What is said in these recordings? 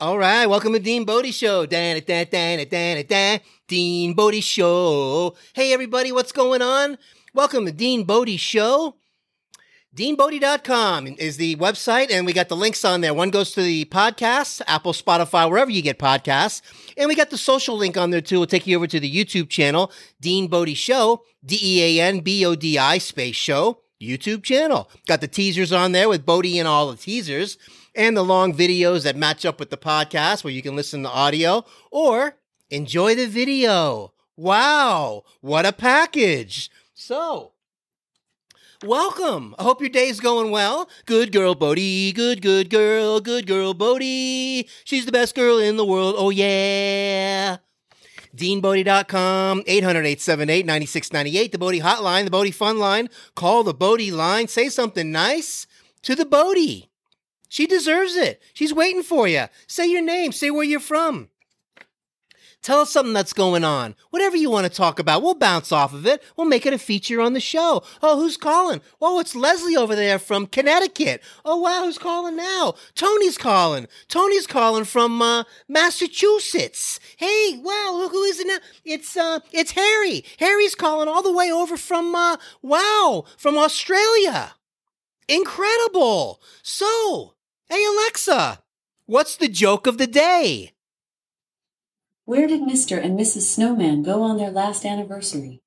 All right, welcome to Dean Bodie Show. Dean Bodie Show. Hey, everybody, what's going on? Welcome to Dean Bodie Show. DeanBodie.com is the website, and we got the links on there. One goes to the podcast, Apple, Spotify, wherever you get podcasts. And we got the social link on there, too. It'll take you over to the YouTube channel, Dean Bodie Show, DeanBodie Show, YouTube channel. Got the teasers on there with Bodie and all the teasers. And the long videos that match up with the podcast where you can listen to audio or enjoy the video. Wow, what a package. So, welcome. I hope your day's going well. Good girl, Bodie. Good girl. Good girl, Bodie. She's the best girl in the world. Oh, yeah. DeanBodie.com, 800-878-9698, the Bodie hotline, the Bodie fun line. Call the Bodie line. Say something nice to the Bodie. She deserves it. She's waiting for you. Say your name. Say where you're from. Tell us something that's going on. Whatever you want to talk about, we'll bounce off of it. We'll make it a feature on the show. Oh, who's calling? Oh, it's Leslie over there from Connecticut. Oh, wow, who's calling now? Tony's calling. Tony's calling from Massachusetts. Hey, wow, look who is it now? It's Harry. Harry's calling all the way over from Australia. Incredible. So, hey, Alexa, what's the joke of the day? Where did Mr. and Mrs. Snowman go on their last anniversary?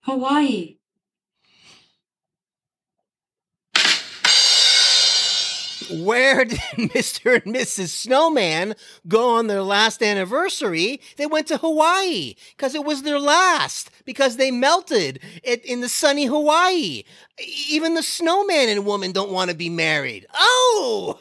Hawaii. Where did Mr. and Mrs. Snowman go on their last anniversary? They went to Hawaii because it was their last, because they melted in the sunny Hawaii. Even the snowman and woman don't want to be married. Oh!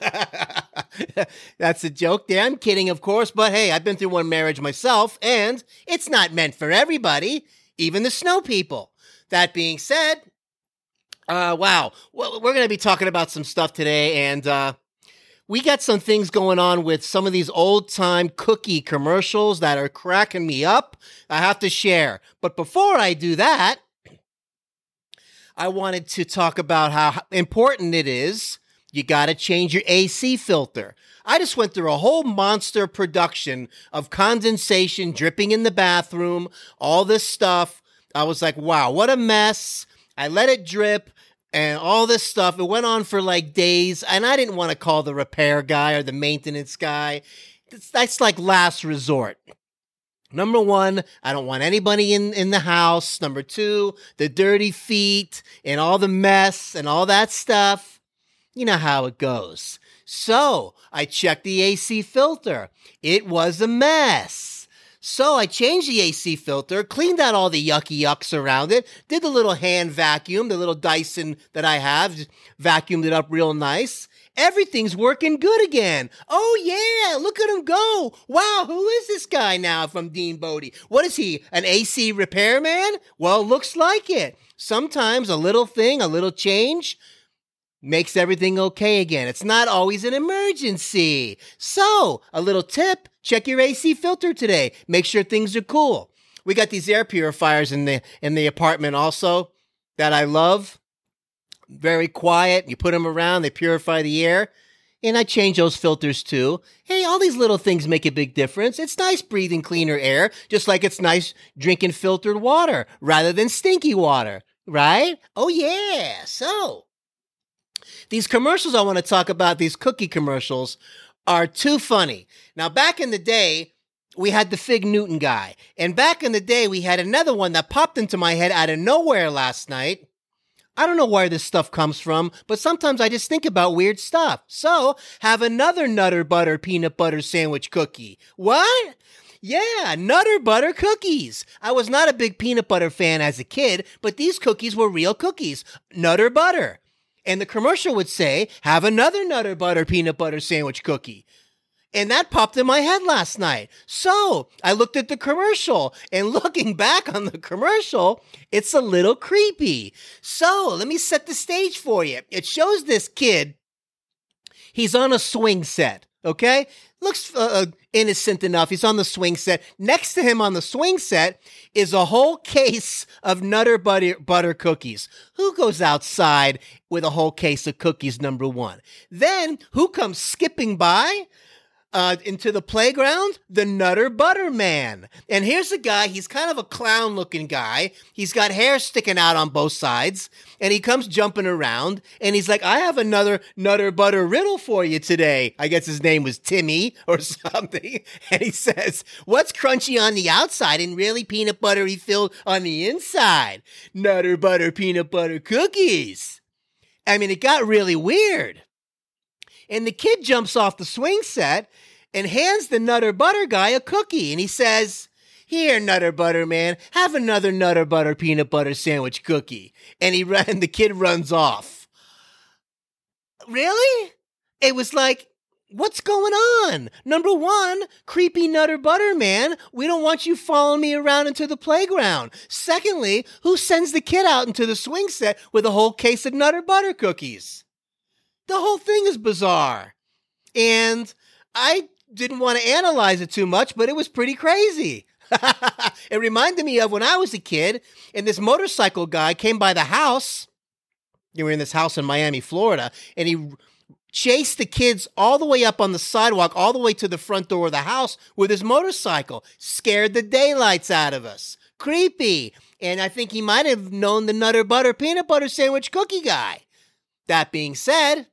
That's a joke there. I'm kidding, of course, but hey, I've been through one marriage myself, and it's not meant for everybody, even the snow people. That being said, wow. Well, we're going to be talking about some stuff today, and we got some things going on with some of these old-time cookie commercials that are cracking me up. I have to share. But before I do that, I wanted to talk about how important it is you got to change your AC filter. I just went through a whole monster production of condensation dripping in the bathroom, all this stuff. I was like, wow, what a mess. I let it drip and all this stuff. It went on for like days, and I didn't want to call the repair guy or the maintenance guy. That's like last resort. Number one, I don't want anybody in the house. Number two, the dirty feet and all the mess and all that stuff. You know how it goes. So I checked the AC filter. It was a mess. So I changed the AC filter, cleaned out all the yucky yucks around it, did the little hand vacuum, the little Dyson that I have, vacuumed it up real nice. Everything's working good again. Oh, yeah, look at him go. Wow, who is this guy now from Dean Bodie? What is he, an AC repairman? Well, looks like it. Sometimes a little thing, a little change makes everything okay again. It's not always an emergency. So, a little tip, check your AC filter today. Make sure things are cool. We got these air purifiers in the apartment also that I love. Very quiet. You put them around, they purify the air. And I change those filters too. Hey, all these little things make a big difference. It's nice breathing cleaner air, just like it's nice drinking filtered water rather than stinky water, right? Oh yeah, so these commercials I want to talk about, these cookie commercials, are too funny. Now, back in the day, we had the Fig Newton guy. And back in the day, we had another one that popped into my head out of nowhere last night. I don't know where this stuff comes from, but sometimes I just think about weird stuff. So, have another Nutter Butter peanut butter sandwich cookie. What? Yeah, Nutter Butter cookies. I was not a big peanut butter fan as a kid, but these cookies were real cookies. Nutter Butter. And the commercial would say, have another Nutter Butter peanut butter sandwich cookie. And that popped in my head last night. So I looked at the commercial, and looking back on the commercial, it's a little creepy. So let me set the stage for you. It shows this kid. He's on a swing set. Okay, looks innocent enough. He's on the swing set. Next to him on the swing set is a whole case of Nutter Butter cookies. Who goes outside with a whole case of cookies, number one? Then who comes skipping by into the playground? The Nutter Butter Man. And here's a guy, he's kind of a clown looking guy. He's got hair sticking out on both sides. And he comes jumping around, and he's like, I have another Nutter Butter riddle for you today. I guess his name was Timmy or something. And he says, what's crunchy on the outside and really peanut buttery filled on the inside? Nutter Butter peanut butter cookies. I mean, it got really weird. And the kid jumps off the swing set and hands the Nutter Butter guy a cookie. And he says, here, Nutter Butter Man, have another Nutter Butter peanut butter sandwich cookie. And the kid runs off. Really? It was like, what's going on? Number one, creepy Nutter Butter Man, we don't want you following me around into the playground. Secondly, who sends the kid out into the swing set with a whole case of Nutter Butter cookies? The whole thing is bizarre. And I didn't want to analyze it too much, but it was pretty crazy. It reminded me of when I was a kid and this motorcycle guy came by the house. We were in this house in Miami, Florida, and he chased the kids all the way up on the sidewalk, all the way to the front door of the house with his motorcycle. Scared the daylights out of us. Creepy. And I think he might have known the Nutter Butter peanut butter sandwich cookie guy. That being said,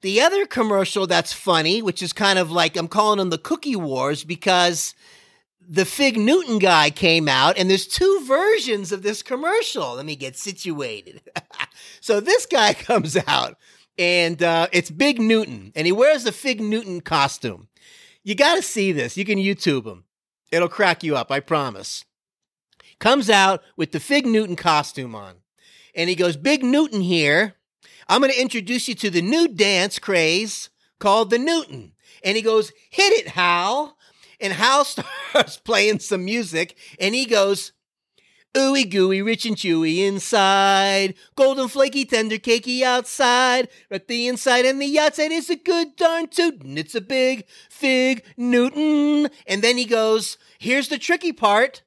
the other commercial that's funny, which is kind of like, I'm calling them the Cookie Wars, because the Fig Newton guy came out, and there's two versions of this commercial. Let me get situated. So this guy comes out, and it's Big Newton, and he wears the Fig Newton costume. You got to see this. You can YouTube him. It'll crack you up, I promise. Comes out with the Fig Newton costume on, and he goes, Big Newton here. I'm going to introduce you to the new dance craze called the Newton. And he goes, hit it, Hal. And Hal starts playing some music. And he goes, ooey gooey, rich and chewy inside. Golden flaky, tender cakey outside. Right the inside and the outside is a good darn tootin'. It's a big Fig Newton. And then he goes, here's the tricky part.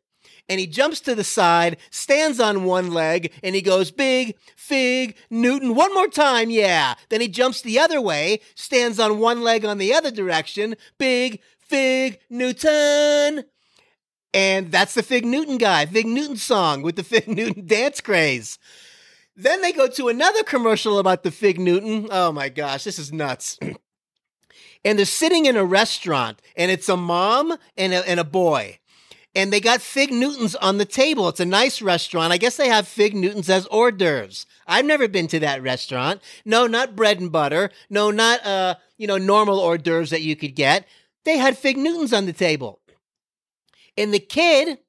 And he jumps to the side, stands on one leg, and he goes, Big Fig Newton, one more time, yeah. Then he jumps the other way, stands on one leg on the other direction, Big Fig Newton. And that's the Fig Newton guy, Fig Newton song with the Fig Newton dance craze. Then they go to another commercial about the Fig Newton. Oh my gosh, this is nuts. And they're sitting in a restaurant, and it's a mom and a boy. And they got Fig Newtons on the table. It's a nice restaurant. I guess they have Fig Newtons as hors d'oeuvres. I've never been to that restaurant. No, not bread and butter. No, not, normal hors d'oeuvres that you could get. They had Fig Newtons on the table. And the kid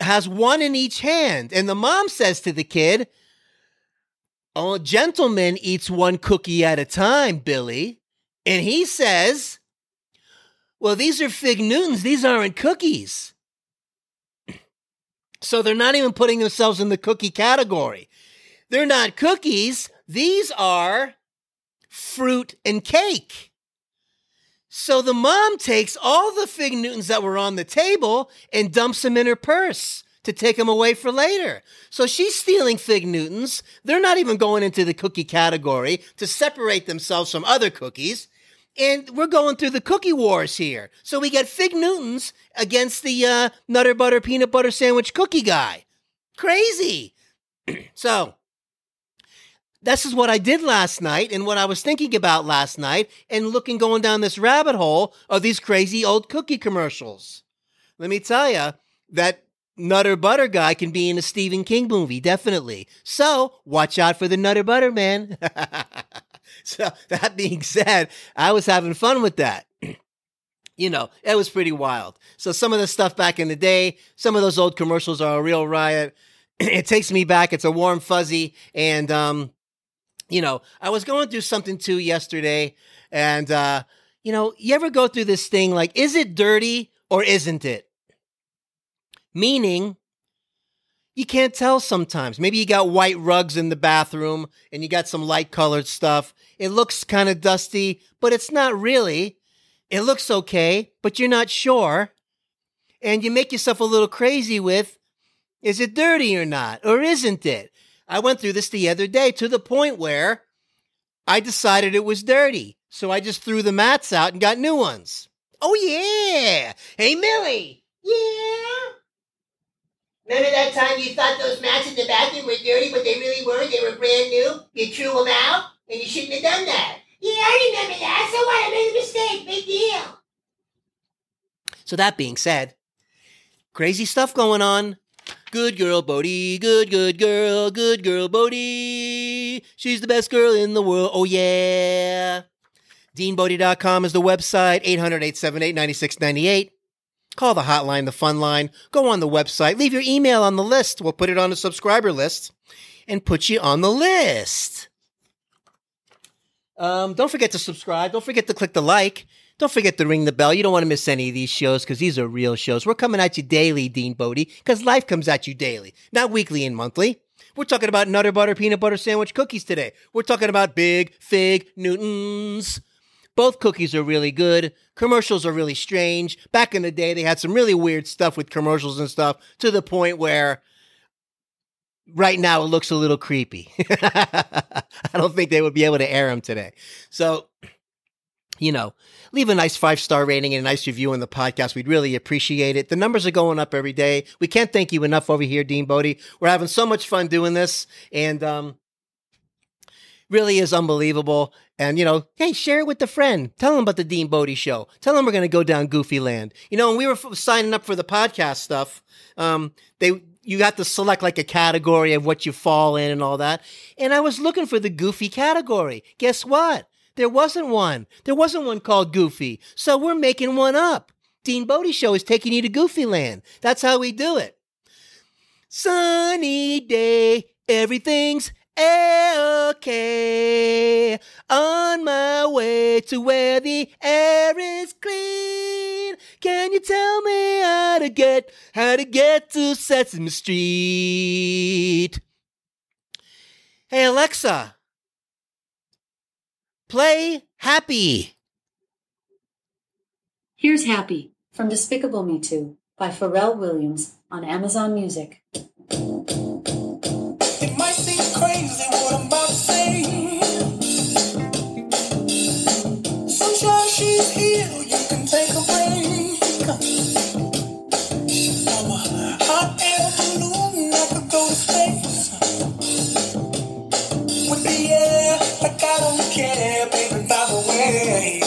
has one in each hand. And the mom says to the kid, oh, a gentleman eats one cookie at a time, Billy. And he says, well, these are Fig Newtons. These aren't cookies. So they're not even putting themselves in the cookie category. They're not cookies. These are fruit and cake. So the mom takes all the Fig Newtons that were on the table and dumps them in her purse to take them away for later. So she's stealing Fig Newtons. They're not even going into the cookie category to separate themselves from other cookies. And we're going through the cookie wars here. So we get Fig Newtons against the Nutter Butter peanut butter sandwich cookie guy. Crazy. So this is what I did last night and what I was thinking about last night and going down this rabbit hole of these crazy old cookie commercials. Let me tell you, that Nutter Butter guy can be in a Stephen King movie, definitely. So watch out for the Nutter Butter Man. So that being said, I was having fun with that. It was pretty wild. So some of the stuff back in the day, some of those old commercials are a real riot. It takes me back. It's a warm fuzzy. And, I was going through something too yesterday. And, you ever go through this thing like, is it dirty or isn't it? Meaning, You can't tell sometimes. Maybe you got white rugs in the bathroom and you got some light colored stuff. It looks kind of dusty, but it's not really. It looks okay, but you're not sure. And you make yourself a little crazy with, is it dirty or not? Or isn't it? I went through this the other day to the point where I decided it was dirty. So I just threw the mats out and got new ones. Oh, yeah. Hey, Millie. Yeah. Remember that time you thought those mats in the bathroom were dirty, but they really weren't? They were brand new? You threw them out? And you shouldn't have done that. Yeah, I remember that. So what? I made a mistake. Big deal. So that being said, crazy stuff going on. Good girl, Bodie. Good girl. Good girl, Bodie. She's the best girl in the world. Oh, yeah. DeanBodie.com is the website. 800-878-9698. Call the hotline, the fun line. Go on the website. Leave your email on the list. We'll put it on the subscriber list and put you on the list. Don't forget to subscribe. Don't forget to click the like. Don't forget to ring the bell. You don't want to miss any of these shows because these are real shows. We're coming at you daily, Dean Bodie, because life comes at you daily, not weekly and monthly. We're talking about Nutter Butter peanut butter sandwich cookies today. We're talking about Big Fig Newtons. Both cookies are really good. Commercials are really strange. Back in the day, they had some really weird stuff with commercials and stuff to the point where right now it looks a little creepy. I don't think they would be able to air them today. So, you know, leave a nice 5-star rating and a nice review on the podcast. We'd really appreciate it. The numbers are going up every day. We can't thank you enough over here, Dean Bodie. We're having so much fun doing this and really is unbelievable. And, you know, hey, share it with a friend. Tell them about the Dean Bodie Show. Tell them we're going to go down goofy land. You know, when we were signing up for the podcast stuff, you got to select like a category of what you fall in and all that. And I was looking for the goofy category. Guess what? There wasn't one. There wasn't one called Goofy. So we're making one up. Dean Bodie Show is taking you to Goofy Land. That's how we do it. Sunny day. Everything's okay. On my way to where the air is clean. Can you tell me how to get to Sesame Street? Hey, Alexa, play Happy. Here's Happy from Despicable Me 2 by Pharrell Williams on Amazon Music. It might seem crazy what I'm about to say. Sunshine, she's here, you can take a break. I'm a hot air balloon, I could go to space. With the air, like I don't care, baby, by the way.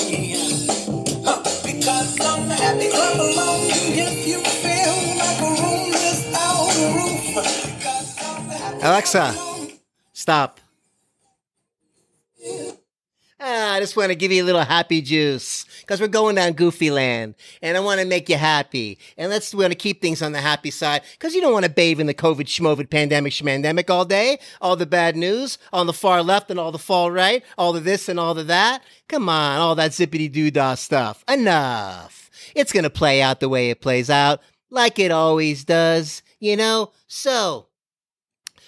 Because I'm happy, clap along if you feel like a room without a roof. Alexa, stop. I just want to give you a little happy juice because we're going down goofy land and I want to make you happy. And we want to keep things on the happy side because you don't want to bathe in the COVID, schmovid, pandemic, shmandemic all day. All the bad news on the far left and all the far right, all the this and all the that. Come on, all that zippity-doo-dah stuff. Enough. It's going to play out the way it plays out like it always does, you know? So,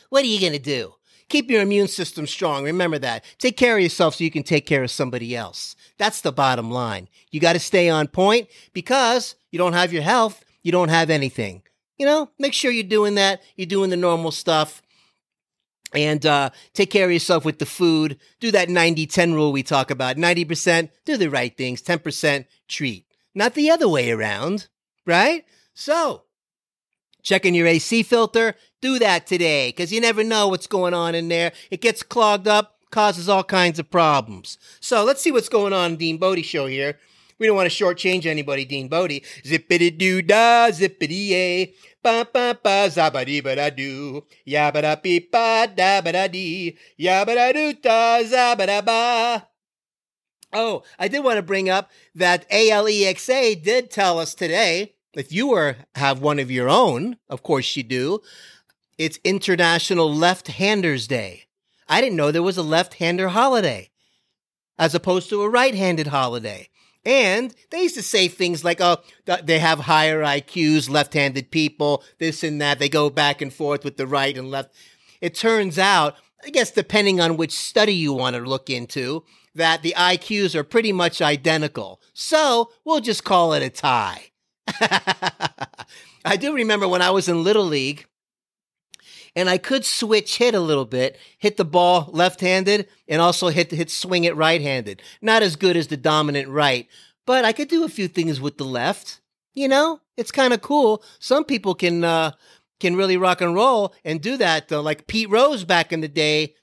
what are you going to do? Keep your immune system strong. Remember that. Take care of yourself so you can take care of somebody else. That's the bottom line. You got to stay on point because you don't have your health. You don't have anything. You know, make sure you're doing that. You're doing the normal stuff. And take care of yourself with the food. Do that 90-10 rule we talk about. 90% do the right things. 10% treat. Not the other way around, right? So, checking your AC filter, do that today because you never know what's going on in there. It gets clogged up, causes all kinds of problems. So let's see what's going on in Dean Bodie Show here. We don't want to shortchange anybody, Dean Bodie. Zippity-doo-dah, zippity-yay, ba-ba-ba, zabba-dee-ba-da-doo, yabba-da-bee-ba-da-ba-da-dee, yabba-da-doo-dah, zabba-da-ba. Oh, I did want to bring up that Alexa did tell us today, if you have one of your own, of course you do, it's International Left-Handers Day. I didn't know there was a left-hander holiday as opposed to a right-handed holiday. And they used to say things like, oh, they have higher IQs, left-handed people, this and that. They go back and forth with the right and left. It turns out, I guess depending on which study you want to look into, that the IQs are pretty much identical. So we'll just call it a tie. I do remember when I was in Little League, and I could switch hit a little bit, hit the ball left-handed, and also hit swing it right-handed. Not as good as the dominant right, but I could do a few things with the left. You know, it's kind of cool. Some people can really rock and roll and do that, though. Like Pete Rose back in the day,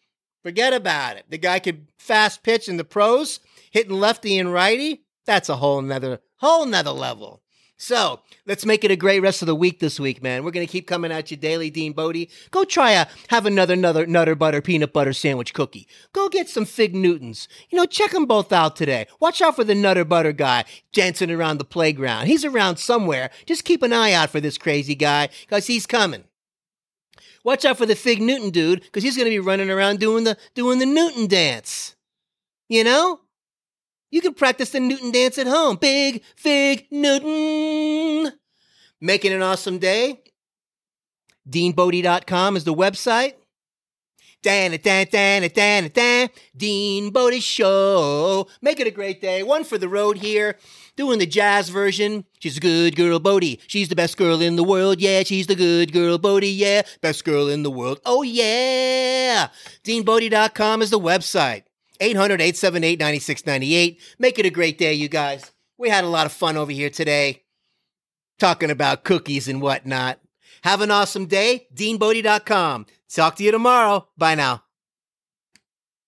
forget about it. The guy could fast pitch in the pros, hitting lefty and righty. That's a whole nother level. So let's make it a great rest of the week this week, man. We're going to keep coming at you daily, Dean Bodie. Go have another Nutter Butter peanut butter sandwich cookie. Go get some Fig Newtons. You know, check them both out today. Watch out for the Nutter Butter guy dancing around the playground. He's around somewhere. Just keep an eye out for this crazy guy because he's coming. Watch out for the Fig Newton dude because he's going to be running around doing the Newton dance. You know? You can practice the Newton dance at home. Big Fig Newton. Making an awesome day. DeanBodie.com is the website. Dean Bodie Show. Make it a great day. One for the road here. Doing the jazz version. She's a good girl, Bodie. She's the best girl in the world. Yeah, she's the good girl, Bodie. Yeah, best girl in the world. Oh, yeah. DeanBodie.com is the website. 800-878-9698. Make it a great day, you guys. We had a lot of fun over here today talking about cookies and whatnot. Have an awesome day. DeanBodie.com. Talk to you tomorrow. Bye now.